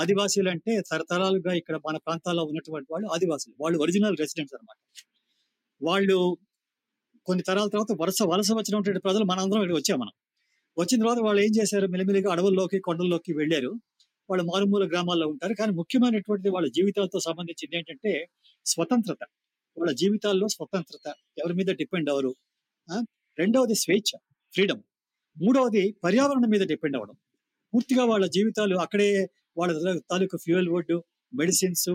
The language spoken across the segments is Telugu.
ఆదివాసీలు అంటే తరతరాలుగా ఇక్కడ మన ప్రాంతాల్లో ఉన్నటువంటి వాళ్ళు ఆదివాసీలు, వాళ్ళు ఒరిజినల్ రెసిడెంట్స్ అనమాట. వాళ్ళు కొన్ని తరాల తర్వాత వలస వచ్చినటువంటి ప్రజలు మనందరం ఇక్కడ వచ్చాం. మనం వచ్చిన తర్వాత వాళ్ళు ఏం చేశారు, మెల్లిమెల్లిగా అడవుల్లోకి కొండల్లోకి వెళ్ళారు. వాళ్ళు మారుమూల గ్రామాల్లో ఉంటారు. కానీ ముఖ్యమైనటువంటి వాళ్ళ జీవితాలతో సంబంధించింది ఏంటంటే స్వతంత్రత, వాళ్ళ జీవితాల్లో స్వతంత్రత, ఎవరి మీద డిపెండ్ అవ్వరు. రెండవది స్వేచ్ఛ, ఫ్రీడమ్. మూడవది పర్యావరణం మీద డిపెండ్ అవ్వడం. పూర్తిగా వాళ్ళ జీవితాలు అక్కడే, వాళ్ళ తాలూకు ఫ్యూయల్ వుడ్, మెడిసిన్స్,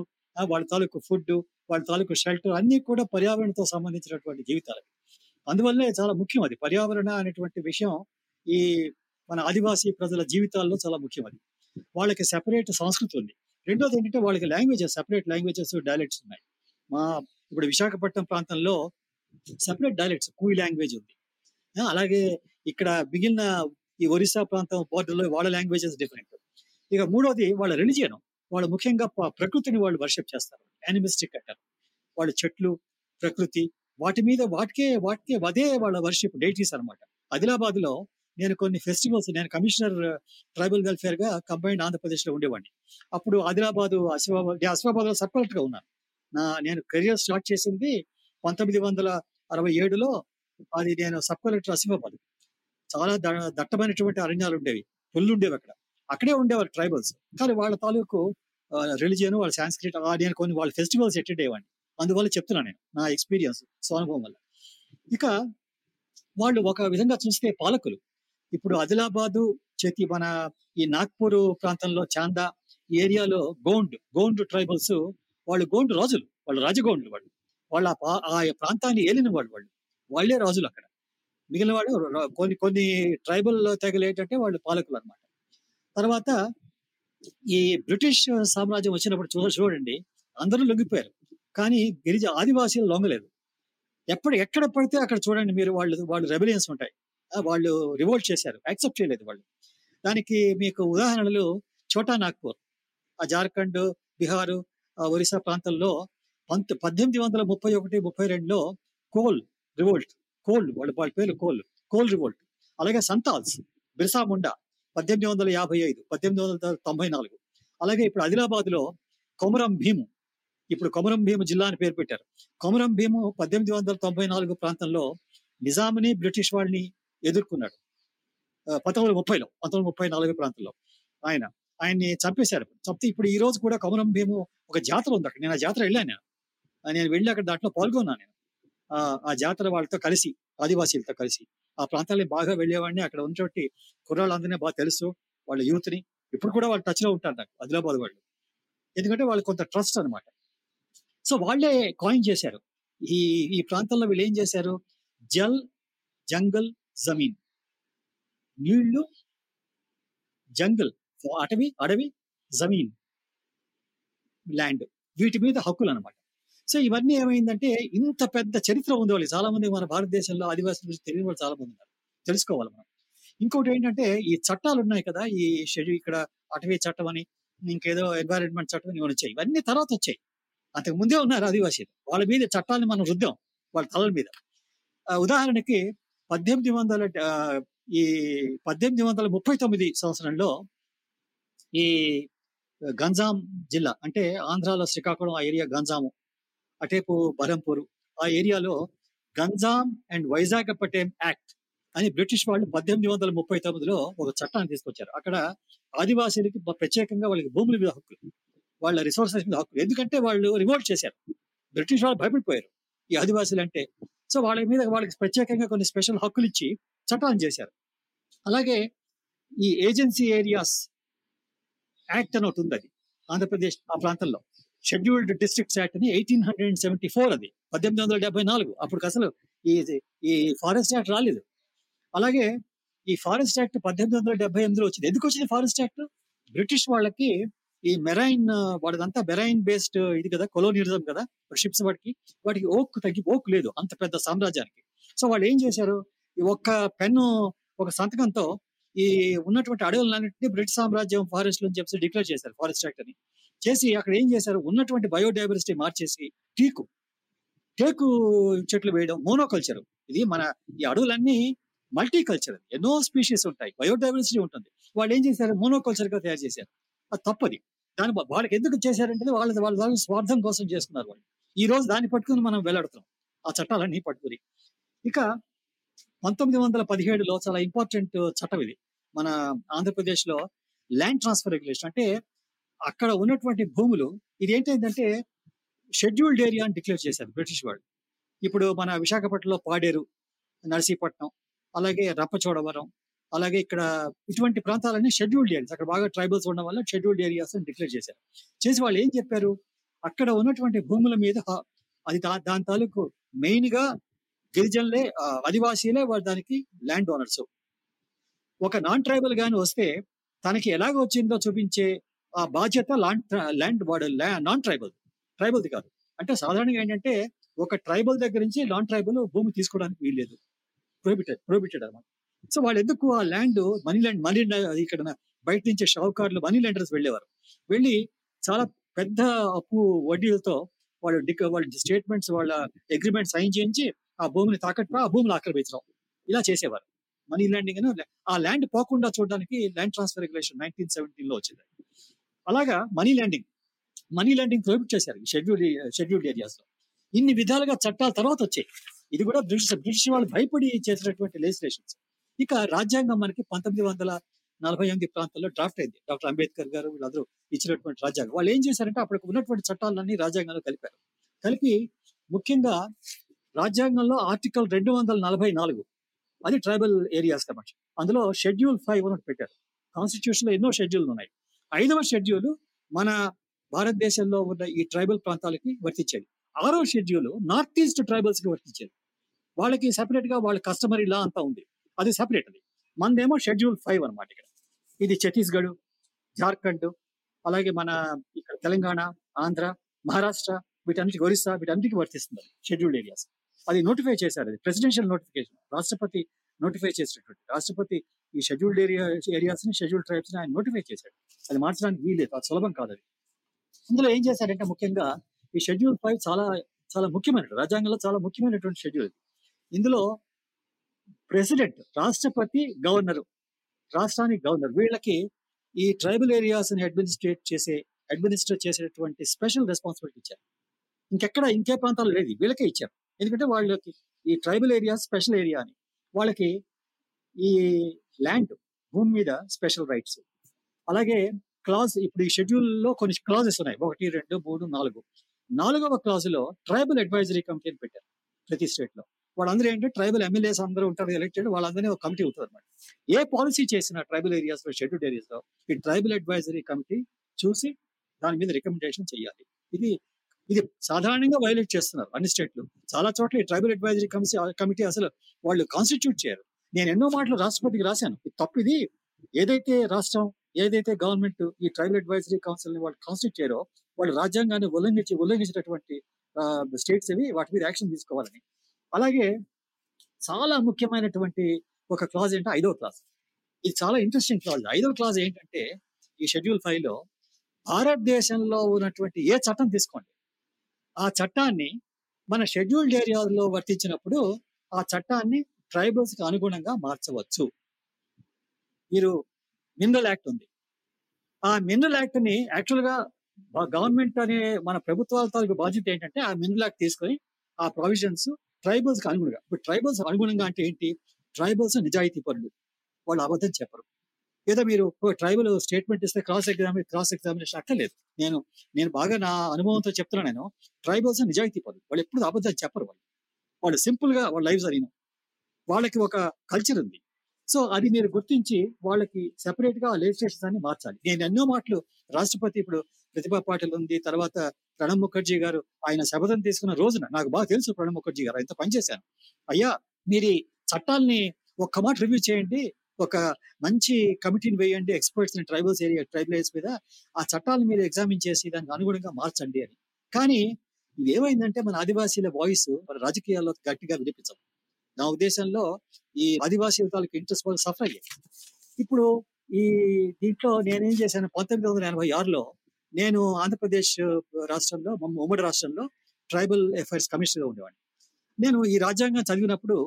వాళ్ళ తాలూకు ఫుడ్, వాళ్ళ తాలూకు షెల్టర్ అన్ని కూడా పర్యావరణంతో సంబంధించినటువంటి జీవితాలు. అందువల్లే చాలా ముఖ్యం అది, పర్యావరణ అనేటువంటి విషయం ఈ మన ఆదివాసీ ప్రజల జీవితాల్లో చాలా ముఖ్యం. అది వాళ్ళకి సెపరేట్ సంస్కృతి ఉంది. రెండోది ఏంటంటే వాళ్ళకి లాంగ్వేజెస్, సెపరేట్ లాంగ్వేజెస్, డైలెక్ట్స్ ఉన్నాయి. మా ఇప్పుడు విశాఖపట్నం ప్రాంతంలో సెపరేట్ డైలెక్ట్స్, కూయ్ లాంగ్వేజ్ ఉంది. అలాగే ఇక్కడ మిగిలిన ఈ ఒరిస్సా ప్రాంతం బోర్డర్లో వాళ్ళ లాంగ్వేజెస్ డిఫరెంట్. ఇక మూడోది వాళ్ళ రిలీజియన్, వాళ్ళు ముఖ్యంగా ప్రకృతిని వాళ్ళు వర్షిప్ చేస్తారు, యానిమిస్టిక్ అంటారు. వాళ్ళు చెట్లు, ప్రకృతి, వాటి మీద వాటికే అదే వాళ్ళ వర్షిప్, డైటీస్ అనమాట. ఆదిలాబాద్ లో నేను కొన్ని ఫెస్టివల్స్, నేను కమిషనర్ ట్రైబల్ వెల్ఫేర్ గా కంబైన్డ్ ఆంధ్రప్రదేశ్లో ఉండేవాడిని. అప్పుడు ఆదిలాబాద్, అసిఫాబాద్ లో సపరేట్ గా ఉన్నాను. నేను కెరియర్ స్టార్ట్ చేసింది 1967లో. అది నేను సబ్ కలెక్టర్ అసిఫాబాద్. చాలా దట్టమైనటువంటి అరణ్యాలు ఉండేవి, పుల్లు ఉండేవి. అక్కడే ఉండేవారు ట్రైబల్స్. కానీ వాళ్ళ తాలూకు రిలీజియన్, వాళ్ళ సాంస్క్రిట్, నేను కొన్ని వాళ్ళ ఫెస్టివల్స్ అటెండ్ అయ్యేవాడిని. అందువల్ల చెప్తున్నాను నేను నా ఎక్స్పీరియన్స్, స్వానుభవం వల్ల. ఇక వాళ్ళు ఒక విధంగా చూస్తే పాలకులు, ఇప్పుడు ఆదిలాబాదు చేతి మన ఈ నాగ్పూర్ ప్రాంతంలో చాందా ఏరియాలో గోండ్ ట్రైబల్స్, వాళ్ళు గోండ్ రాజులు, వాళ్ళు రాజగోండ్లు. వాళ్ళు ఆ ప్రాంతాన్ని ఏలిన వాళ్ళు వాళ్ళే రాజులు. అక్కడ మిగిలిన వాళ్ళు కొన్ని ట్రైబల్ తెగలు ఏంటంటే వాళ్ళు పాలకులు అనమాట. తర్వాత ఈ బ్రిటిష్ సామ్రాజ్యం వచ్చినప్పుడు చూడండి, అందరూ లొంగిపోయారు. కానీ గిరిజ ఆదివాసీలు లొంగలేదు. ఎక్కడ పడితే అక్కడ చూడండి మీరు, వాళ్ళు రెబెలియన్స్ ఉంటాయి, వాళ్ళు రివోల్ట్ చేశారు, యాక్సెప్ట్ చేయలేదు వాళ్ళు. దానికి మీకు ఉదాహరణలు ఛోటా నాగ్పూర్, జార్ఖండ్, బీహారు, ఒరిస్సా ప్రాంతంలో 1831-32లో కోల్ రివోల్ట్, వాళ్ళ పేరు కోల్ రివోల్ట్. అలాగే సంతాల్స్, బిర్సా ముండా 1855, 1894. అలాగే ఇప్పుడు ఆదిలాబాద్ లో కొమరం భీము, ఇప్పుడు కొమరం భీము జిల్లా అని పేరు పెట్టారు. కొమరం భీము 1894 ప్రాంతంలో నిజాంని, బ్రిటిష్ వాళ్ళని ఎదుర్కొన్నాడు 1930లో, 1934 ప్రాంతంలో. ఆయన్ని చంపేశారు. చంపితే ఇప్పుడు ఈ రోజు కూడా కొమరం భీము ఒక జాతర ఉంది అక్కడ. నేను ఆ జాతర వెళ్ళాను. నేను వెళ్ళి అక్కడ దాంట్లో పాల్గొన్నాను. నేను ఆ జాతర వాళ్ళతో కలిసి, ఆదివాసీలతో కలిసి ఆ ప్రాంతాన్ని బాగా వెళ్ళేవాడిని. అక్కడ ఉన్నటువంటి కుర్రాళ్ళందరినీ బాగా తెలుసు, వాళ్ళ యూత్ని. ఇప్పుడు కూడా వాళ్ళు టచ్లో ఉంటారు నాకు, ఆదిలాబాద్ వాళ్ళు, ఎందుకంటే వాళ్ళు కొంత ట్రస్ట్ అనమాట. సో వాళ్ళే కాయిన్ చేశారు ఈ ప్రాంతంలో. వీళ్ళు ఏం చేశారు, జల్ జంగల్ జమీన్, నీళ్లు, జంగల్ అడవి, జమీన్ ల్యాండ్, వీటి మీద హక్కులు అనమాట. సో ఇవన్నీ ఏమైందంటే ఇంత పెద్ద చరిత్ర ఉంది వాళ్ళకి. చాలా మంది మన భారతదేశంలో ఆదివాసుల గురించి తెలియని వాళ్ళు చాలా మంది ఉన్నారు, తెలుసుకోవాలి మనం. ఇంకోటి ఏంటంటే ఈ చట్టాలు ఉన్నాయి కదా, ఈ షెడ్యూల్, ఇక్కడ అటవీ చట్టం అని, ఇంకేదో ఎన్వైరన్మెంట్ చట్టం అని వచ్చాయి. ఇవన్నీ తర్వాత వచ్చాయి, అంతకు ముందే ఉన్నారు ఆదివాసీలు. వాళ్ళ మీద చట్టాలని మనం రుద్దాం, వాళ్ళ తలల మీద. ఉదాహరణకి 1839 సంవత్సరంలో ఈ గంజాం జిల్లా, అంటే ఆంధ్రాలో శ్రీకాకుళం ఆ ఏరియా, గంజాము అటేపు బలంపూరు ఆ ఏరియాలో గంజాం అండ్ వైజాఖపట్నం యాక్ట్ అని బ్రిటిష్ వాళ్ళు 1839లో ఒక చట్టాన్ని తీసుకొచ్చారు. అక్కడ ఆదివాసీలకి ప్రత్యేకంగా వాళ్ళకి భూముల మీద హక్కులు, వాళ్ళ రిసోర్సెస్ మీద హక్కులు. ఎందుకంటే వాళ్ళు రివోల్ట్ చేశారు, బ్రిటిష్ వాళ్ళు భయపడిపోయారు ఈ ఆదివాసీలు అంటే. సో వాళ్ళ మీద వాళ్ళకి ప్రత్యేకంగా కొన్ని స్పెషల్ హక్కులు ఇచ్చి చట్టాన్ని చేశారు. అలాగే ఈ ఏజెన్సీ ఏరియాస్ యాక్ట్ అని ఒకటి ఉంది, అది ఆంధ్రప్రదేశ్ ఆ ప్రాంతంలో షెడ్యూల్డ్ డిస్ట్రిక్ట్స్ యాక్ట్ అని 1874, అది 1874. అప్పుడు అసలు ఈ ఫారెస్ట్ యాక్ట్ రాలేదు. అలాగే ఈ ఫారెస్ట్ యాక్ట్ 1878 వచ్చింది. ఎందుకు వచ్చింది ఫారెస్ట్ యాక్ట్, బ్రిటిష్ వాళ్ళకి ఈ మెరైన్, వాడిదంతా మెరైన్ బేస్డ్ ఇది కదా, కొలోనియలిజం కదా, షిప్స్ వాటికి ఓక్ లేదు అంత పెద్ద సామ్రాజ్యానికి. సో వాళ్ళు ఏం చేశారు, ఒక్క పెన్ను, ఒక సంతకంతో ఈ ఉన్నటువంటి అడవులన్నింటినీ బ్రిటిష్ సామ్రాజ్యం ఫారెస్ట్ అని చెప్పి డిక్లేర్ చేశారు, ఫారెస్ట్ యాక్ట్ అని చేసి. అక్కడ ఏం చేశారు, ఉన్నటువంటి బయోడైవర్సిటీ మార్చేసి టేకు చెట్లు వేయడం, మోనోకల్చర్. ఇది మన ఈ అడవులన్నీ మల్టీ కల్చర్, ఎన్నో స్పీషీస్ ఉంటాయి, బయోడైవర్సిటీ ఉంటుంది. వాళ్ళు ఏం చేశారు, మోనోకల్చర్ గా తయారు చేశారు. అది తప్పది. దాని వాళ్ళకి ఎందుకు చేశారంటే వాళ్ళ స్వార్థం కోసం చేసుకున్నారు వాళ్ళు. ఈ రోజు దాన్ని పట్టుకుని మనం వెళ్లాడుతున్నాం ఆ చట్టాలన్నీ పట్టుకుని. ఇక 1917 చాలా ఇంపార్టెంట్ చట్టం ఇది మన ఆంధ్రప్రదేశ్ లో, ల్యాండ్ ట్రాన్స్ఫర్ రెగ్యులేషన్. అంటే అక్కడ ఉన్నటువంటి భూములు, ఇది ఏంటంటే షెడ్యూల్డ్ ఏరియా అని డిక్లేర్ చేశారు బ్రిటిష్ వాళ్ళు. ఇప్పుడు మన విశాఖపట్నంలో పాడేరు, నర్సీపట్నం, అలాగే రప్పచోడవరం, అలాగే ఇక్కడ ఇటువంటి ప్రాంతాలన్నీ షెడ్యూల్డ్ ఏరియాస్. అక్కడ బాగా ట్రైబల్స్ ఉండడం వల్ల షెడ్యూల్డ్ ఏరియాస్ అని డిక్లేర్ చేశారు. చేసి వాళ్ళు ఏం చెప్పారు, అక్కడ ఉన్నటువంటి భూముల మీద అది దాని తాలూకు మెయిన్ గా గిరిజనులే, ఆదివాసీలే దానికి ల్యాండ్ ఓనర్స్. ఒక నాన్ ట్రైబల్ గాని వస్తే తనకి ఎలాగ వచ్చిందో చూపించే ఆ బాధ్యత ల్యాండ్ బార్డర్ నాన్ ట్రైబల్, ట్రైబల్ది కాదు. అంటే సాధారణంగా ఏంటంటే ఒక ట్రైబల్ దగ్గర నుంచి నాన్ ట్రైబల్ భూమి తీసుకోవడానికి వీల్లేదు, ప్రొహిబిటెడ్ అనమాట. సో వాళ్ళు ఎందుకు ఆ ల్యాండ్ మనీ ఇక్కడ బయట నుంచి షావుకారులు మనీ ల్యాండర్స్ వెళ్ళేవారు, వెళ్ళి చాలా పెద్ద అప్పు వడ్డీలతో వాళ్ళ స్టేట్మెంట్స్, వాళ్ళ అగ్రిమెంట్ సైన్ చేయించి ఆ భూమిని తాకట్టు ఆ భూమిని ఆక్రమించడం ఇలా చేసేవారు మనీ ల్యాండింగ్ అని. ఆ ల్యాండ్ పోకుండా చూడడానికి ల్యాండ్ ట్రాన్స్ఫర్ రెగ్యులేషన్ 1917 లో వచ్చింది. అలాగా మనీ ల్యాండింగ్ ప్రొహిబిట్ చేశారు షెడ్యూల్డ్ ఏరియాస్ లో. ఇన్ని విధాలుగా చట్టాల తర్వాత వచ్చాయి. ఇది కూడా బ్రిటిష్ వాళ్ళు భయపడి చేసినటువంటి లెజిస్లేషన్స్. ఇక రాజ్యాంగం మనకి 1948 ప్రాంతంలో డ్రాఫ్ట్ అయింది. డాక్టర్ అంబేద్కర్ గారు వీళ్ళందరూ ఇచ్చినటువంటి రాజ్యాంగం. వాళ్ళు ఏం చేశారంటే అప్పుడు ఉన్నటువంటి చట్టాలన్నీ రాజ్యాంగంలో కలిపారు. కలిపి ముఖ్యంగా రాజ్యాంగంలో ఆర్టికల్ 244 అది ట్రైబల్ ఏరియాస్ అనమాట. అందులో Schedule 5 అని పెట్టారు. కాన్స్టిట్యూషన్ లో ఎన్నో షెడ్యూల్ ఉన్నాయి. 5వ షెడ్యూల్ మన భారతదేశంలో ఉన్న ఈ ట్రైబల్ ప్రాంతాలకి వర్తించేది. 6వ షెడ్యూల్ నార్త్ ఈస్ట్ ట్రైబల్స్ కి వర్తించేది. వాళ్ళకి సెపరేట్ గా వాళ్ళ కస్టమరీ లా అంతా ఉంది, అది సెపరేట్. అది మనదేమో Schedule 5 అనమాట. ఇక్కడ ఇది ఛత్తీస్గఢ్, ఝార్ఖండ్, అలాగే మన ఇక్కడ తెలంగాణ, ఆంధ్ర, మహారాష్ట్ర, వీటన్నిటికి, ఒరిస్సా, వీటన్నిటికీ వర్తిస్తుంది షెడ్యూల్డ్ ఏరియాస్. అది నోటిఫై చేశారు. అది ప్రెసిడెన్షియల్ నోటిఫికేషన్, రాష్ట్రపతి నోటిఫై చేసినటువంటి. రాష్ట్రపతి ఈ షెడ్యూల్డ్ ఏరియాస్ ని, షెడ్యూల్డ్ ట్రైబ్స్ ని ఆయన నోటిఫై చేశాడు. అది మార్చడానికి వీల్లేదు, అది సులభం కాదు. అది అందులో ఏం చేశారంటే ముఖ్యంగా ఈ Schedule 5 చాలా చాలా ముఖ్యమైన, రాజ్యాంగంలో చాలా ముఖ్యమైనటువంటి షెడ్యూల్. ఇందులో ప్రెసిడెంట్, రాష్ట్రపతి, గవర్నరు, రాష్ట్రానికి గవర్నర్, వీళ్ళకి ఈ ట్రైబల్ ఏరియాస్ ని అడ్మినిస్టర్ చేసేటువంటి స్పెషల్ రెస్పాన్సిబిలిటీ ఇచ్చారు. ఇంకే ప్రాంతాలు లేదు, వీళ్ళకే ఇచ్చారు. ఎందుకంటే వాళ్ళకి ఈ ట్రైబల్ ఏరియాస్ స్పెషల్ ఏరియా అని, వాళ్ళకి ఈ ల్యాండ్, భూమి మీద స్పెషల్ రైట్స్. అలాగే ఇప్పుడు ఈ షెడ్యూల్లో కొన్ని క్లాజెస్ ఉన్నాయి, 1, 2, 3, 4. 4వ క్లాజులో ట్రైబల్ అడ్వైజరీ కమిటీ అని పెట్టారు ప్రతి స్టేట్ లో. వాళ్ళందరూ ఏంటంటే ట్రైబల్ ఎమ్మెల్యేస్ అందరూ ఉంటారు ఎలక్టెడ్, వాళ్ళందరినీ ఒక కమిటీ ఉంటుంది అనమాట. ఏ పాలసీ చేసినా ట్రైబల్ ఏరియాస్ లో, షెడ్యూల్డ్ ఏరియాస్ లో ఈ ట్రైబల్ అడ్వైజరీ కమిటీ చూసి దాని మీద రికమెండేషన్ చేయాలి. ఇది సాధారణంగా వైలేట్ చేస్తున్నారు అన్ని స్టేట్లు. చాలా చోట్ల ఈ ట్రైబల్ అడ్వైజరీ కమిటీ అసలు వాళ్ళు కాన్స్టిట్యూట్ చేయరు. నేను ఎన్నో మాటలు రాష్ట్రపతికి రాశాను, ఇది తప్పిది. ఏదైతే రాష్ట్రం, ఏదైతే గవర్నమెంట్ ఈ ట్రైబల్ అడ్వైజరీ కౌన్సిల్ ని వాళ్ళు కాన్స్టిట్యూట్ చేయరో వాళ్ళు రాజ్యాంగాన్ని ఉల్లంఘించినటువంటి స్టేట్స్ ఇవి, వాటి మీద యాక్షన్ తీసుకోవాలని. అలాగే చాలా ముఖ్యమైనటువంటి ఒక క్లాజ్ ఏంటంటే 5వ క్లాజ్. ఇది చాలా ఇంట్రెస్టింగ్ క్లాజ్. 5వ క్లాజ్ ఏంటంటే ఈ Schedule 5 లో భారతదేశంలో ఉన్నటువంటి ఏ చట్టం తీసుకోండి, ఆ చట్టాన్ని మన షెడ్యూల్డ్ ఏరియాలో వర్తించినప్పుడు ఆ చట్టాన్ని ట్రైబల్స్ కి అనుగుణంగా మార్చవచ్చు. మీరు మినరల్ యాక్ట్ ఉంది, ఆ మినరల్ యాక్ట్ ని యాక్చువల్ గా గవర్నమెంట్ అనే మన ప్రభుత్వాల తాలూకు బాధ్యత ఏంటంటే ఆ మినరల్ యాక్ట్ తీసుకొని ఆ ప్రొవిజన్స్ ట్రైబల్స్ కి అనుగుణంగా. ఇప్పుడు ట్రైబల్స్ అనుగుణంగా అంటే ఏంటి, ట్రైబల్స్ నిజాయితీ పరులు, వాళ్ళు అబద్ధం చెప్పరు. ఏదో మీరు ట్రైబల్ స్టేట్మెంట్ ఇస్తే క్రాస్ ఎగ్జామినేషన్ అక్కర్లేదు. నేను బాగా నా అనుభవంతో చెప్తున్నాను. నేను ట్రైబల్స్ నిజాయితీ పరులు, వాళ్ళు ఎప్పుడు అబద్ధాలు చెప్పరు. వాళ్ళు సింపుల్ గా వాళ్ళ లైఫ్ జరిగిన, వాళ్ళకి ఒక కల్చర్ ఉంది. సో అది మీరు గుర్తించి వాళ్ళకి సెపరేట్ గా లెజిస్లేషన్స్ అన్ని మార్చాలి. నేను ఎన్నో మాటలు రాష్ట్రపతి, ఇప్పుడు ప్రతిభా పాటిల్ ఉంది, తర్వాత ప్రణబ్ ముఖర్జీ గారు ఆయన శపథం తీసుకున్న రోజున నాకు బాగా తెలుసు. ప్రణబ్ ముఖర్జీ గారు ఆయనతో పనిచేశాను. అయ్యా మీరు ఈ చట్టాలని ఒక్క మాట రివ్యూ చేయండి, ఒక మంచి కమిటీని వేయండి, ఎక్స్పర్ట్స్ ట్రైబల్ ఏరియాస్ మీద ఆ చట్టాలను మీరు ఎగ్జామిన్ చేసి దానికి అనుగుణంగా మార్చండి అని. కానీ ఇవేమైందంటే మన ఆదివాసీల వాయిస్ మన రాజకీయాల్లో గట్టిగా వినిపించదు. నా ఉద్దేశంలో ఈ ఆదివాసీల తాలూకు ఇంట్రెస్ట్ వాళ్ళు సఫర్ అయ్యాయి. ఇప్పుడు ఈ దీంట్లో నేనేం చేశాను, 1986 నేను ఆంధ్రప్రదేశ్ రాష్ట్రంలో, ఉమ్మడి రాష్ట్రంలో ట్రైబల్ అఫైర్స్ కమిషనర్గా ఉండేవాడిని. నేను ఈ రాజ్యాంగం చదివినప్పుడు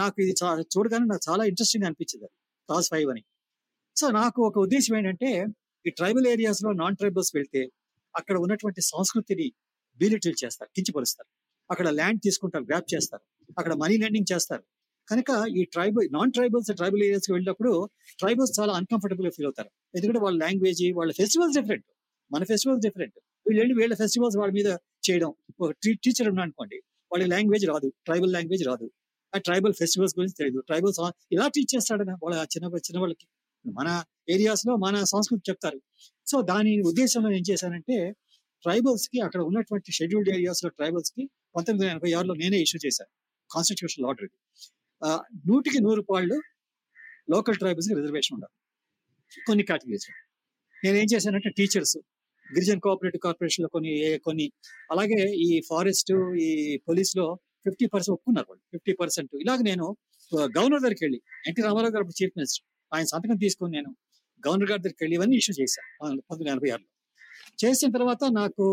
నాకు ఇది చూడగానే నాకు చాలా ఇంట్రెస్టింగ్ అనిపించింది, క్లాస్ 5 అని. సో నాకు ఒక ఉద్దేశం ఏంటంటే ఈ ట్రైబల్ ఏరియాస్ లో నాన్ ట్రైబల్స్ వెళ్తే అక్కడ ఉన్నటువంటి సంస్కృతిని బీలిటిల్ చేస్తారు, కించపరుస్తారు, అక్కడ ల్యాండ్ తీసుకుంటారు, గ్రాప్ చేస్తారు, అక్కడ మనీ లెండింగ్ చేస్తారు. కనుక ఈ ట్రైబల్ నాన్ ట్రైబల్స్ ట్రైబల్ ఏరియాస్కి వెళ్ళినప్పుడు ట్రైబల్స్ చాలా అన్కంఫర్టబుల్ గా ఫీల్ అవుతారు. ఎందుకంటే వాళ్ళ లాంగ్వేజ్, వాళ్ళ ఫెస్టివల్స్ డిఫరెంట్, మన ఫెస్టివల్స్ డిఫరెంట్. వీళ్ళు వీళ్ళ ఫెస్టివల్స్ వాళ్ళ మీద చేయడం, ఒక టీచర్ ఉన్నా అనుకోండి, వాళ్ళ లాంగ్వేజ్ రాదు, ట్రైబల్ లాంగ్వేజ్ రాదు, ఆ ట్రైబల్ ఫెస్టివల్స్ గురించి తెలియదు, ట్రైబల్ ఇలా టీచ్ చేస్తాడని వాళ్ళ చిన్న వాళ్ళకి మన ఏరియాస్ లో మన సంస్కృతి చెప్తారు. సో దాని ఉద్దేశంలో ఏం చేశానంటే ట్రైబల్స్ కి అక్కడ ఉన్నటువంటి షెడ్యూల్డ్ ఏరియాస్ లో ట్రైబల్స్ కి 1986లో నేనే ఇష్యూ చేశాను కాన్స్టిట్యూషనల్ ఆర్డర్. 100% లోకల్ ట్రైబల్స్ కి రిజర్వేషన్ ఉండాలి కొన్ని కేటగిరీస్. నేనేం చేశానంటే టీచర్స్, గిరిజన్ కోఆపరేటివ్ కార్పొరేషన్ లో కొన్ని అలాగే ఈ ఫారెస్ట్, ఈ పోలీస్ లో 50% ఒప్పుకున్నారు వాళ్ళు, 50%. ఇలాగ నేను గవర్నర్ దగ్గరికి వెళ్ళి, ఎన్టీ రామారావు గారు చీఫ్ మినిస్టర్, ఆయన సంతకం తీసుకుని నేను గవర్నర్ గారి దగ్గరికి వెళ్ళి ఇవన్నీ ఇష్యూ చేశాను 1986లో. చేసిన తర్వాత నాకు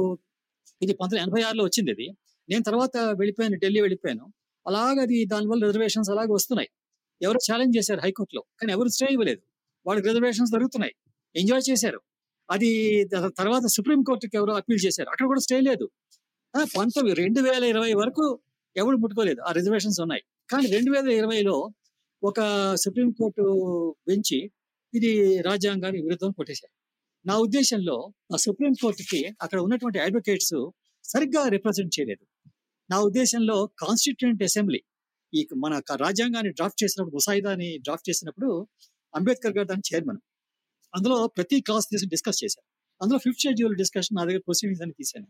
ఇది 1986లో వచ్చింది. ఇది నేను తర్వాత వెళ్ళిపోయాను, ఢిల్లీ వెళ్ళిపోయాను. అలాగే అది దానివల్ల రిజర్వేషన్స్ అలాగే వస్తున్నాయి. ఎవరు ఛాలెంజ్ చేశారు హైకోర్టులో, కానీ ఎవరు స్టే ఇవ్వలేదు, వాళ్ళకి రిజర్వేషన్స్ దొరుకుతున్నాయి, ఎంజాయ్ చేశారు. అది తర్వాత సుప్రీంకోర్టుకి ఎవరో అప్పీల్ చేశారు, అక్కడ కూడా స్టే లేదు. 2020 వరకు ఎవరు ముట్టుకోలేదు, ఆ రిజర్వేషన్స్ ఉన్నాయి. కానీ 2020లో ఒక సుప్రీంకోర్టు బెంచ్ ఇది రాజ్యాంగానికి విరుద్ధం కొట్టేశారు. నా ఉద్దేశంలో ఆ సుప్రీంకోర్టుకి అక్కడ ఉన్నటువంటి అడ్వకేట్స్ సరిగ్గా రిప్రజెంట్ చేయలేదు. నా ఉద్దేశంలో కాన్స్టిట్యూంట్ అసెంబ్లీ ఈ మన రాజ్యాంగాన్ని డ్రాఫ్ట్ చేసినప్పుడు, ముసాయిదాని డ్రాఫ్ట్ చేసినప్పుడు అంబేద్కర్ గారు దాని చైర్మన్. అందులో ప్రతి క్లాస్ తీసి డిస్కస్ చేశారు. అందులో 5th షెడ్యూల్ డిస్కషన్ నా దగ్గర ప్రొసీడింగ్స్ అని తీశాను.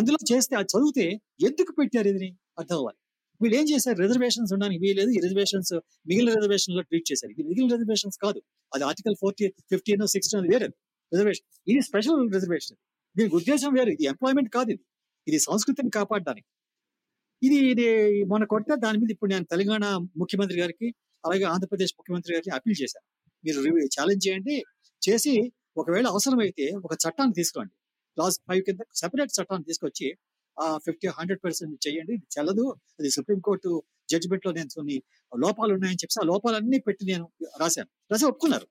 అందులో చేస్తే అది చదివితే ఎందుకు పెట్టారు ఇది అర్థం అవ్వాలి. వీళ్ళు ఏం చేశారు, రిజర్వేషన్స్ ఉండడానికి వీలేదు, ఈ రిజర్వేషన్స్ మిగిలిన రిజర్వేషన్ లో ట్రీట్ చేశారు. ఇది మిగిలిన రిజర్వేషన్స్ కాదు, అది ఆర్టికల్ 14, 15, 16 వేరే రిజర్వేషన్, ఇది స్పెషల్ రిజర్వేషన్. దీనికి ఉద్దేశం వేరు, ఇది ఎంప్లాయ్మెంట్ కాదు, ఇది ఇది సంస్కృతిని కాపాడడానికి. ఇది ఇది మన కొట్ట దాని మీద ఇప్పుడు నేను తెలంగాణ ముఖ్యమంత్రి గారికి అలాగే ఆంధ్రప్రదేశ్ ముఖ్యమంత్రి గారికి అప్పీల్ చేశాను, మీరు ఛాలెంజ్ చేయండి, చేసి ఒకవేళ అవసరమైతే ఒక చట్టాన్ని తీసుకోండి, Clause 5 కింద సెపరేట్ చట్టాన్ని తీసుకొచ్చి ఆ 50-100% చేయండి, ఇది చెల్లదు, అది సుప్రీంకోర్టు జడ్జిమెంట్ లో నేను కొన్ని లోపాలు ఉన్నాయని చెప్పి ఆ లోపాలన్నీ పెట్టి నేను రాశాను ఒప్పుకున్నారు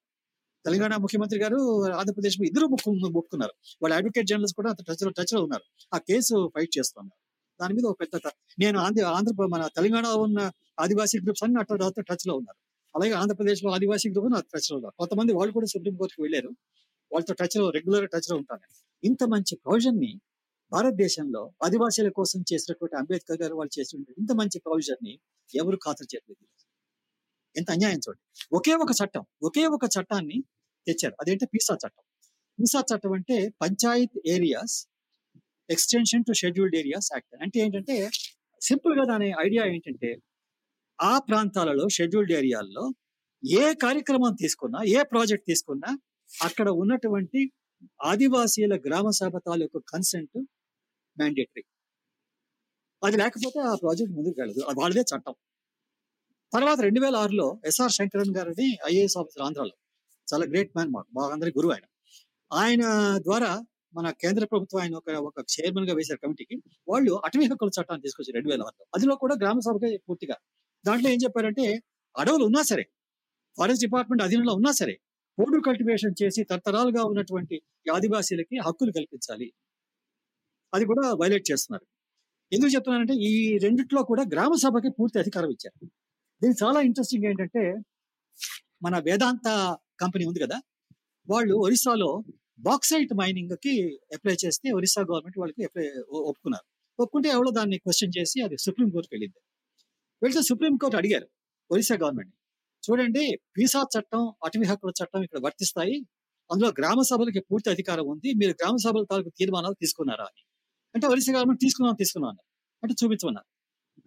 తెలంగాణ ముఖ్యమంత్రి గారు, ఆంధ్రప్రదేశ్ ఇద్దరు ఒప్పుకున్నారు. వాళ్ళ అడ్వకేట్ జనరల్స్ కూడా టచ్లో ఉన్నారు, ఆ కేసు ఫైట్ చేస్తున్నారు. దాని మీద ఒక పెద్ద నేను మన తెలంగాణలో ఉన్న ఆదివాసీ గ్రూప్స్ అన్ని అట్లా టచ్ లో ఉన్నారు, అలాగే ఆంధ్రప్రదేశ్ లో ఆదివాసీ గ్రూప్ టచ్ లో ఉన్నారు. కొంతమంది వాళ్ళు కూడా సుప్రీంకోర్టుకి వెళ్ళారు, వాళ్ళతో టచ్ లో రెగ్యులర్ టచ్ లో ఉంటాను. ఇంత మంచి ప్రొవిజన్ ని భారతదేశంలో ఆదివాసీల కోసం చేసినటువంటి అంబేద్కర్ గారు వాళ్ళు చేసిన ఇంత మంచి ప్రొవిజన్ ని ఎవరు ఖాతరు చేయలేదు. ఎంత అన్యాయం చూడండి. ఒకే ఒక చట్టాన్ని తెచ్చారు, అదేంటే పీసా చట్టం. పీసా చట్టం అంటే panchayat areas extension to scheduled areas act. అంటే ఏంటంటే సింపుల్ గా దాని ఐడియా ఏంటంటే ఆ ప్రాంతాలలో షెడ్యూల్డ్ ఏరియాల్లో ఏ కార్యక్రమం తీసుకున్నా, ఏ ప్రాజెక్ట్ తీసుకున్నా అక్కడ ఉన్నటువంటి ఆదివాసీల గ్రామ సభ తాలూకు కన్సెంట్ మ్యాండేటరీ. అది లేకపోతే ఆ ప్రాజెక్ట్ ముందుకు వెళ్ళదు, వాళ్ళదే చట్టం. తర్వాత 2006లో S.R. శంకరన్ గారు అని IAS ఆఫీసర్ ఆంధ్రాలో, చాలా గ్రేట్ మ్యాన్, మాకు బాగా అందరి గురువు ఆయన. ఆయన ద్వారా మన కేంద్ర ప్రభుత్వం ఆయన ఒక చైర్మన్ గా వేశారు కమిటీకి. వాళ్ళు అటవీ హక్కుల చట్టాన్ని తీసుకొచ్చారు 2006లో. అదిలో కూడా గ్రామ సభకే పూర్తిగా. దాంట్లో ఏం చెప్పారంటే అడవులు ఉన్నా సరే, ఫారెస్ట్ డిపార్ట్మెంట్ అధీనంలో ఉన్నా సరే బోర్డర్ కల్టివేషన్ చేసి తరతరాలుగా ఉన్నటువంటి ఆదివాసీలకి హక్కులు కల్పించాలి. అది కూడా వైలేట్ చేస్తున్నారు. ఎందుకు చెప్తున్నానంటే ఈ రెండిట్లో కూడా గ్రామ సభకి పూర్తి అధికారం ఇచ్చారు. దీనికి చాలా ఇంట్రెస్టింగ్ ఏంటంటే మన వేదాంత కంపెనీ ఉంది కదా, వాళ్ళు ఒరిస్సాలో బాక్సైట్ మైనింగ్ కి అప్లై చేస్తే ఒరిస్సా గవర్నమెంట్ వాళ్ళకి ఒప్పుకుంటే ఎవరో దాన్ని క్వశ్చన్ చేసి అది సుప్రీంకోర్టుకి వెళ్ళింది. వెళ్తే సుప్రీంకోర్టు అడిగారు ఒరిస్సా గవర్నమెంట్, చూడండి పీసా చట్టం, అటవీ హక్కుల చట్టం ఇక్కడ వర్తిస్తాయి, అందులో గ్రామ సభలకి పూర్తి అధికారం ఉంది, మీరు గ్రామ సభల తాలూకు తీర్మానాలు తీసుకున్నారా అని. అంటే ఒరిస్సా గవర్నమెంట్ తీసుకున్నాం అంటే చూపించుకున్నారు.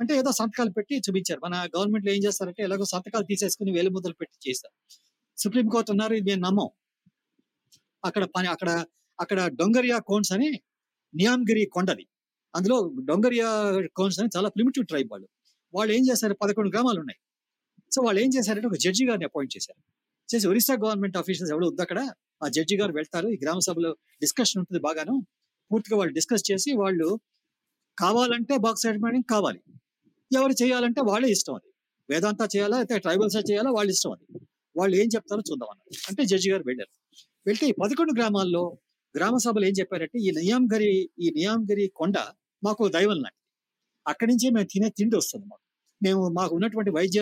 అంటే ఏదో సంతకాలు పెట్టి చూపించారు. మన గవర్నమెంట్ లో ఏం చేస్తారంటే ఎలాగో సంతకాలు తీసేసుకుని వేలు ముద్దలు పెట్టి చేస్తారు. సుప్రీంకోర్టు ఉన్నారు, ఇది మేము నమ్మం. అక్కడ డొంగరియా కోన్స్ అని నియాంగిరి కొండది, అందులో డొంగరియా కోన్స్ అని చాలా ప్రిమిటివ్ ట్రైబ్ వాళ్ళు ఏం చేశారు, 11 గ్రామాలు ఉన్నాయి. సో వాళ్ళు ఏం చేశారంటే ఒక జడ్జి గారిని అపాయింట్ చేశారు. చేసి ఒరిస్సా గవర్నమెంట్ ఆఫీషియల్స్ ఎవరు ఉంది అక్కడ, ఆ జడ్జి గారు వెళ్తారు, ఈ గ్రామ సభలో డిస్కషన్ ఉంటుంది బాగాను, పూర్తిగా వాళ్ళు డిస్కస్ చేసి వాళ్ళు కావాలంటే బాక్సైట్ మైనింగ్ కావాలి, ఎవరు చేయాలంటే వాళ్ళే ఇష్టం, అది వేదాంతా చేయాలా అయితే ట్రైబల్సా చేయాలా వాళ్ళ ఇష్టం, అది వాళ్ళు ఏం చెప్తారో చూద్దామన్నారు. అంటే జడ్జి గారు వెళ్ళారు. వెళ్తే ఈ 11 గ్రామాల్లో గ్రామ సభలు ఏం చెప్పారంటే, ఈ నియాంగరి కొండ మాకు దైవం లాంటిది, అక్కడి నుంచి మేము తినే తిండి వస్తుంది, మాకు ఉన్నటువంటి వైద్య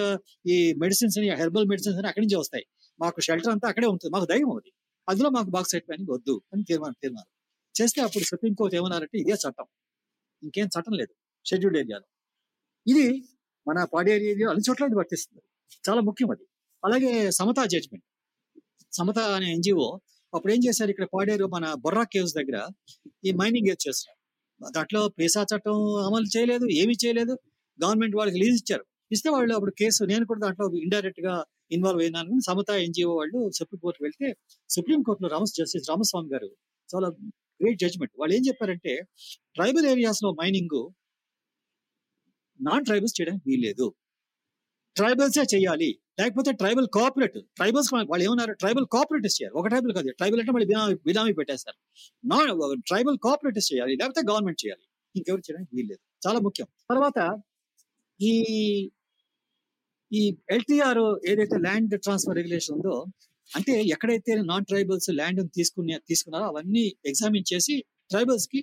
ఈ మెడిసిన్స్ అని హెర్బల్ మెడిసిన్స్ అని అక్కడి నుంచి వస్తాయి, మాకు షెల్టర్ అంతా అక్కడే ఉంటుంది, మాకు దైవం అది, అందులో మాకు బాక్స్ సెటిల్మెంట్ వద్దు అని తీర్మానం చేస్తే అప్పుడు సుప్రీంకోర్టు ఏమన్నారంటే ఇదే చట్టం, ఇంకేం చట్టం లేదు షెడ్యూల్డ్ ఏరియాలో. ఇది మన పాడేరు ఏరియా అన్ని చోట్ల వర్తిస్తుంది, చాలా ముఖ్యం అది. అలాగే సమతా జడ్జ్మెంట్, సమత అనే NGO అప్పుడు ఏం చేశారు, ఇక్కడ పాడేరు మన బొర్రా కేవ్స్ దగ్గర ఈ మైనింగ్ చేస్తారు, దాంట్లో పేసా చట్టం అమలు చేయలేదు, ఏమీ చేయలేదు, గవర్నమెంట్ వాళ్ళకి లీజ్ ఇచ్చారు, ఇస్తే వాళ్ళు అప్పుడు కేసు, నేను కూడా దాంట్లో ఇండైరెక్ట్ గా ఇన్వాల్వ్ అయినాను. సమత NGO వాళ్ళు సుప్రీంకోర్టు వెళ్తే సుప్రీంకోర్టులో జస్టిస్ రామస్వామి గారు చాలా గ్రేట్ జడ్జ్మెంట్, వాళ్ళు ఏం చెప్పారంటే ట్రైబల్ ఏరియాస్ లో మైనింగ్ నాన్ ట్రైబల్స్ చేయడానికి వీల్లేదు, ట్రైబల్సే చేయాలి, లేకపోతే ట్రైబల్ కోఆపరేటివ్, ట్రైబల్స్ వాళ్ళు ఏమన్నారు ట్రైబల్ కోఆపరేటివ్స్ చేయాలి, ఒక ట్రైబల్ కాదు, ట్రైబల్ అంటే మళ్ళీ బినామీ పెట్టేస్తారు, నాన్ ట్రైబల్ కోఆపరేటివ్స్ చేయాలి, లేకపోతే గవర్నమెంట్ చేయాలి, ఇంకెవరు చేయడానికి వీల్లేదు, చాలా ముఖ్యం. తర్వాత ఈ LTR ఏదైతే ల్యాండ్ ట్రాన్స్ఫర్ రెగ్యులేషన్ ఉందో, అంటే ఎక్కడైతే నాన్ ట్రైబల్స్ ల్యాండ్ తీసుకున్నారో అవన్నీ ఎగ్జామిన్ చేసి ట్రైబల్స్ కి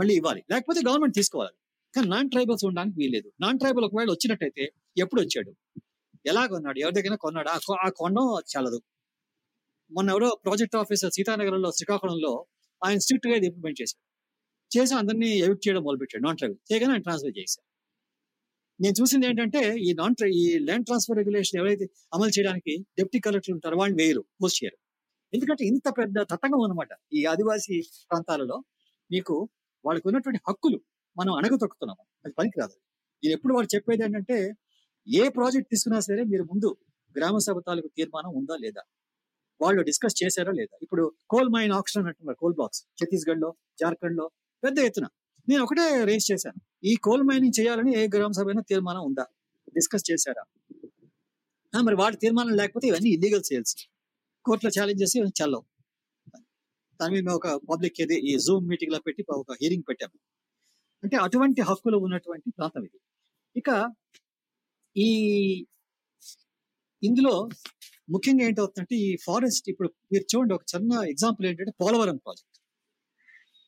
మళ్ళీ ఇవ్వాలి, లేకపోతే గవర్నమెంట్ తీసుకోవాలి, కానీ నాన్ ట్రైబల్స్ ఉండడానికి వీల్లేదు. నాన్ ట్రైబల్ ఒకవేళ వచ్చినట్టయితే ఎప్పుడు వచ్చాడు, ఎలా కొన్నాడు, ఎవరి దగ్గర కొన్నాడు, ఆ కొండం చాలదు. మొన్న ఎవరో ప్రాజెక్ట్ ఆఫీసర్ సీతానగరంలో శ్రీకాకుళంలో ఆయన స్ట్రిక్ట్ గా ఇంప్లిమెంట్ చేశాడు, చేసి అందరినీ ఎవిక్ట్ చేయడం మొదలుపెట్టాడు, నాన్ ట్రైబల్ చేయగానే ఆయన ట్రాన్స్ఫర్ చేశాడు. నేను చూసింది ఏంటంటే ఈ ల్యాండ్ ట్రాన్స్ఫర్ రెగ్యులేషన్ ఎవరైతే అమలు చేయడానికి డిప్యూటీ కలెక్టర్ ఉంటారో వాళ్ళని వేయరు, పోస్ట్ చేయరు, ఎందుకంటే ఇంత పెద్ద తతంగం అనమాట ఈ ఆదివాసీ ప్రాంతాలలో. మీకు వాళ్ళకు ఉన్నటువంటి హక్కులు మనం అణగతొక్కుతున్నాము, అది పనికిరాదు. ఇది ఎప్పుడు వాళ్ళు చెప్పేది ఏంటంటే ఏ ప్రాజెక్ట్ తీసుకున్నా సరే మీరు ముందు గ్రామ సభ తాలూకు తీర్మానం ఉందా లేదా, వాళ్ళు డిస్కస్ చేశారా లేదా. ఇప్పుడు కోల్ మైన్ ఆక్షన్ అంటున్నారు, కోల్ బ్లాక్స్ ఛత్తీస్గఢ్ లో జార్ఖండ్ లో పెద్ద ఎత్తున, నేను ఒకటే రేస్ చేశాను, ఈ కోల్ మైనింగ్ చేయాలని ఏ గ్రామ సభ అయినా తీర్మానం ఉందా, డిస్కస్ చేశారా, మరి వాటి తీర్మానం లేకపోతే ఇవన్నీ ఇల్లీగల్ సేల్స్, కోర్టులో ఛాలెంజ్ చేసి చల్లవు. దాని మీద ఒక పబ్లిక్ ఏది ఈ జూమ్ మీటింగ్ లో పెట్టి ఒక హీరింగ్ పెట్టాము. అంటే అటువంటి హక్కులు ఉన్నటువంటి ప్రాంతం ఇది. ఇక ఈ ఇందులో ముఖ్యంగా ఏంటవుతుందంటే ఈ ఫారెస్ట్, ఇప్పుడు మీరు చూడండి ఒక చిన్న ఎగ్జాంపుల్ ఏంటంటే పోలవరం ప్రాజెక్ట్.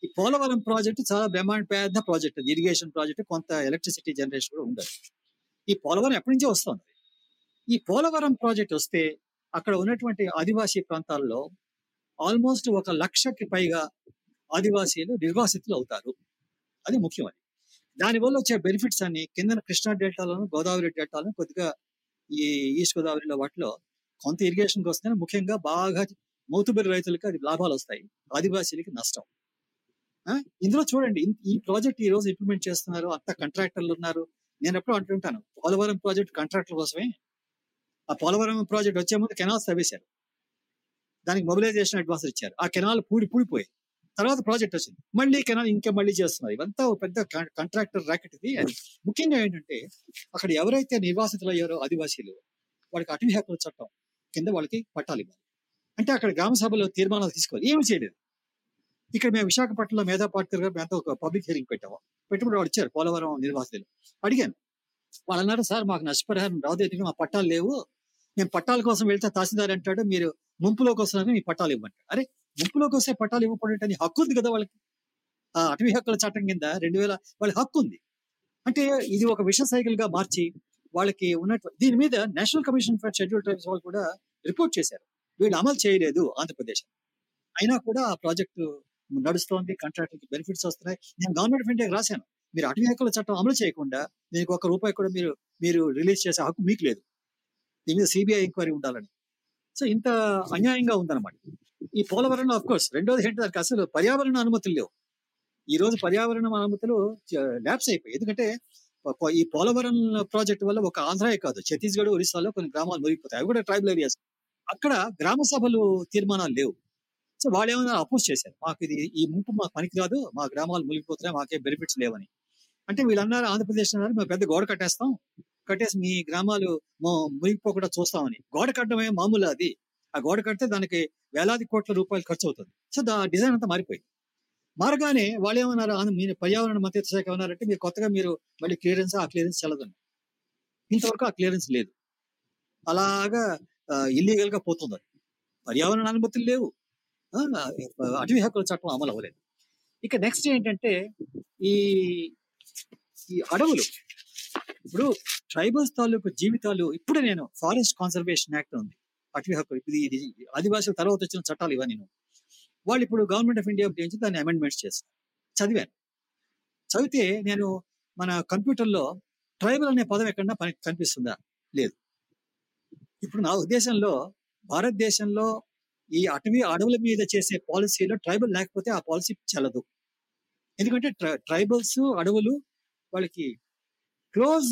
ఈ పోలవరం ప్రాజెక్ట్ చాలా బ్రహ్మాండ ప్రాజెక్ట్, అది ఇరిగేషన్ ప్రాజెక్ట్, కొంత ఎలక్ట్రిసిటీ జనరేషన్ కూడా ఉండదు. ఈ పోలవరం ఎప్పటి నుంచో వస్తుంది. ఈ పోలవరం ప్రాజెక్ట్ వస్తే అక్కడ ఉన్నటువంటి ఆదివాసీ ప్రాంతాల్లో ఆల్మోస్ట్ 100,000 పైగా ఆదివాసీలు నిర్వాసితులు అవుతారు, అది ముఖ్యమని. దానివల్ల వచ్చే బెనిఫిట్స్ అన్ని కింద కృష్ణా డెల్టాలోను గోదావరి డెల్టాలోను కొద్దిగా ఈ ఈస్ట్ గోదావరిలో వాటిలో కొంత ఇరిగేషన్కి వస్తుంది, ముఖ్యంగా బాగా మౌతుబరి రైతులకి అది లాభాలు వస్తాయి, ఆదివాసీలకి నష్టం. ఇందులో చూడండి ఈ ప్రాజెక్ట్ ఈ రోజు ఇంప్లిమెంట్ చేస్తున్నారు, అంత కాంట్రాక్టర్లు ఉన్నారు. నేను ఎప్పుడూ అంటుంటాను పోలవరం ప్రాజెక్ట్ కాంట్రాక్టర్ కోసమే, ఆ పోలవరం ప్రాజెక్ట్ వచ్చే ముందు కెనాల్స్ తవ్వేశారు, దానికి మొబిలైజేషన్ అడ్వాన్స్ ఇచ్చారు, ఆ కెనాల్ పూడిపోయి తర్వాత ప్రాజెక్ట్ వచ్చింది, మళ్ళీ కెనాల్ ఇంకా మళ్ళీ చేస్తున్నారు, ఇవంతా పెద్ద కాంట్రాక్టర్ ర్యాకెట్ ఇది. అది ముఖ్యంగా ఏంటంటే అక్కడ ఎవరైతే నిర్వాసితులు అయ్యారో ఆదివాసీలు, వాళ్ళకి అటవీ హక్కుల చట్టం కింద వాళ్ళకి పట్టాలి, అంటే అక్కడ గ్రామ సభలో తీర్మానాలు తీసుకోవాలి, ఏమి చేయలేదు. ఇక్కడ మేము విశాఖపట్నంలో మేధా పాటికర్ గారు మేతో ఒక పబ్లిక్ హీరింగ్ పెట్టాము, పెట్టుబడి వాళ్ళు వచ్చారు పోలవరం నిర్వాసితులు, అడిగాను, వాళ్ళు అన్నారు సార్ మాకు నష్టపరిహారం రాదు, ఎందుకంటే మా పట్టాలు లేవు, మేము పట్టాల కోసం వెళ్తే తహసీల్దార్ అంటాడు మీరు ముంపులోకి వస్తున్నారని మీ పట్టాలు ఇవ్వమంటారు. అరే ముంపులోకి వస్తే పట్టాలు ఇవ్వబడేటని హక్కు ఉంది కదా వాళ్ళకి, ఆ అటవీ హక్కుల చట్టం కింద 2000 వాళ్ళకి హక్కు ఉంది. అంటే ఇది ఒక విష సైకిల్ గా మార్చి వాళ్ళకి ఉన్నట్టు. దీని మీద national commission for schedule tribes వాళ్ళు కూడా రిపోర్ట్ చేశారు, వీళ్ళు అమలు చేయలేదు ఆంధ్రప్రదేశ్, అయినా కూడా ఆ ప్రాజెక్టు నడుస్తోంది, కాంట్రాక్టర్కి బెనిఫిట్స్ వస్తున్నాయి. నేను గవర్నమెంట్ ఆఫ్ ఇండియాకి రాశాను, మీరు అటవీ హక్కుల చట్టం అమలు చేయకుండా దీనికి ₹1 కూడా మీరు రిలీజ్ చేసే హక్కు మీకు లేదు, దీని మీద CBI ఎంక్వైరీ ఉండాలని. సో ఇంత అన్యాయంగా ఉందన్నమాట ఈ పోలవరంలో. అఫ్ కోర్స్ రెండోది ఏంటి, దానికి అసలు పర్యావరణ అనుమతులు లేవు, ఈ రోజు పర్యావరణ అనుమతులు ల్యాబ్స్ అయిపోయాయి, ఎందుకంటే ఈ పోలవరం ప్రాజెక్ట్ వల్ల ఒక ఆంధ్రాయే కాదు ఛత్తీస్గఢ్ ఒరిస్సాలో కొన్ని గ్రామాలు మురిగిపోతాయి, అవి కూడా ట్రైబల్ ఏరియాస్, అక్కడ గ్రామ సభలు తీర్మానాలు లేవు. సో వాళ్ళు ఏమైనా అపోజ్ చేశారు, మాకు ఇది ఈ ముంపు మాకు పనికి రాదు, మా గ్రామాలు మునిగిపోతున్నాయి, మాకే బెనిఫిట్స్ లేవని. అంటే వీళ్ళు అన్నారు ఆంధ్రప్రదేశ్ అన్నారు మేము పెద్ద గోడ కట్టేస్తాం, కట్టేసి మీ గ్రామాలు మునిగిపోకుండా చూస్తామని. గోడ కట్టడమే మామూలు, అది ఆ గోడ కడితే దానికి వేలాది కోట్ల రూపాయలు ఖర్చు అవుతుంది. సో దా డిజైన్ అంతా మారిపోయింది. మారగానే వాళ్ళు ఏమన్నారు, మీరు పర్యావరణ మంత్రిత్వ శాఖ ఏమన్నారంటే మీరు కొత్తగా మీరు మళ్ళీ క్లియరెన్స్, ఆ క్లియరెన్స్ చెల్లదన్నారు, ఇంతవరకు ఆ క్లియరెన్స్ లేదు, అలాగా ఇల్లీగల్ గా పోతుంది. పర్యావరణ అనుమతులు లేవు, అటవీ హక్కుల చట్టం అమలు అవ్వలేదు. ఇక నెక్స్ట్ ఏంటంటే ఈ ఈ అడవులు ఇప్పుడు ట్రైబల్స్ తాలూకు జీవితాలు. ఇప్పుడు నేను ఫారెస్ట్ కన్సర్వేషన్ యాక్ట్ ఉంది, అటవీ హక్కు, ఇది ఆదివాసుల తర్వాత వచ్చిన చట్టాలు ఇవన్నీ. వాళ్ళు ఇప్పుడు గవర్నమెంట్ ఆఫ్ ఇండియా గురించి దాన్ని అమెండ్మెంట్స్ చేశారు. చదివితే నేను మన కంప్యూటర్లో ట్రైబల్ అనే పదం ఎక్కడన్నా కనిపిస్తుందా? లేదు. ఇప్పుడు నా ఉద్దేశంలో భారతదేశంలో ఈ అటవీ అడవుల మీద చేసే పాలసీలో ట్రైబల్ లేకపోతే ఆ పాలసీ చెల్లదు. ఎందుకంటే ట్రైబల్స్ అడవులు వాళ్ళకి క్లోజ్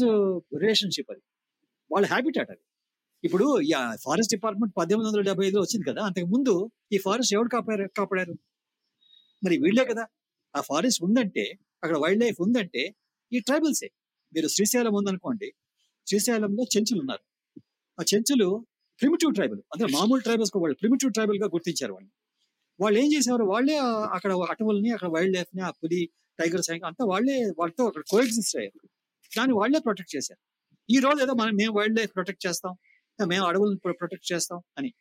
రిలేషన్షిప్, అది వాళ్ళ హ్యాబిటాట్ అది. ఇప్పుడు ఈ ఫారెస్ట్ డిపార్ట్మెంట్ 1875 వచ్చింది కదా, అంతకుముందు ఈ ఫారెస్ట్ ఎవరు కాపాడారు? మరి వీళ్ళే కదా. ఆ ఫారెస్ట్ ఉందంటే, అక్కడ వైల్డ్ లైఫ్ ఉందంటే ఈ ట్రైబల్సే. మీరు శ్రీశైలం ఉందనుకోండి, శ్రీశైలంలో చెంచులు ఉన్నారు. ఆ చెంచులు ప్రిమిటివ్ ట్రైబల్, అంటే మామూలు ట్రైబల్స్ వాళ్ళు ప్రిమిటివ్ ట్రైబల్ గా గుర్తించారు. వాళ్ళు ఏం చేసేవారు, వాళ్ళే అక్కడ అటవుల్ని, అక్కడ వైల్డ్ లైఫ్ ని, ఆ పులి, టైగర్స్ అంతా వాళ్ళే, వాళ్ళతో అక్కడ కోఎగ్జిస్ట్ అయ్యారు. దాన్ని వాళ్ళే ప్రొటెక్ట్ చేశారు. ఈ రోజు ఏదో మనం మేము వైల్డ్ లైఫ్ ప్రొటెక్ట్ చేస్తాం, మేము అడవులను ప్రొటెక్ట్ చేస్తాం అని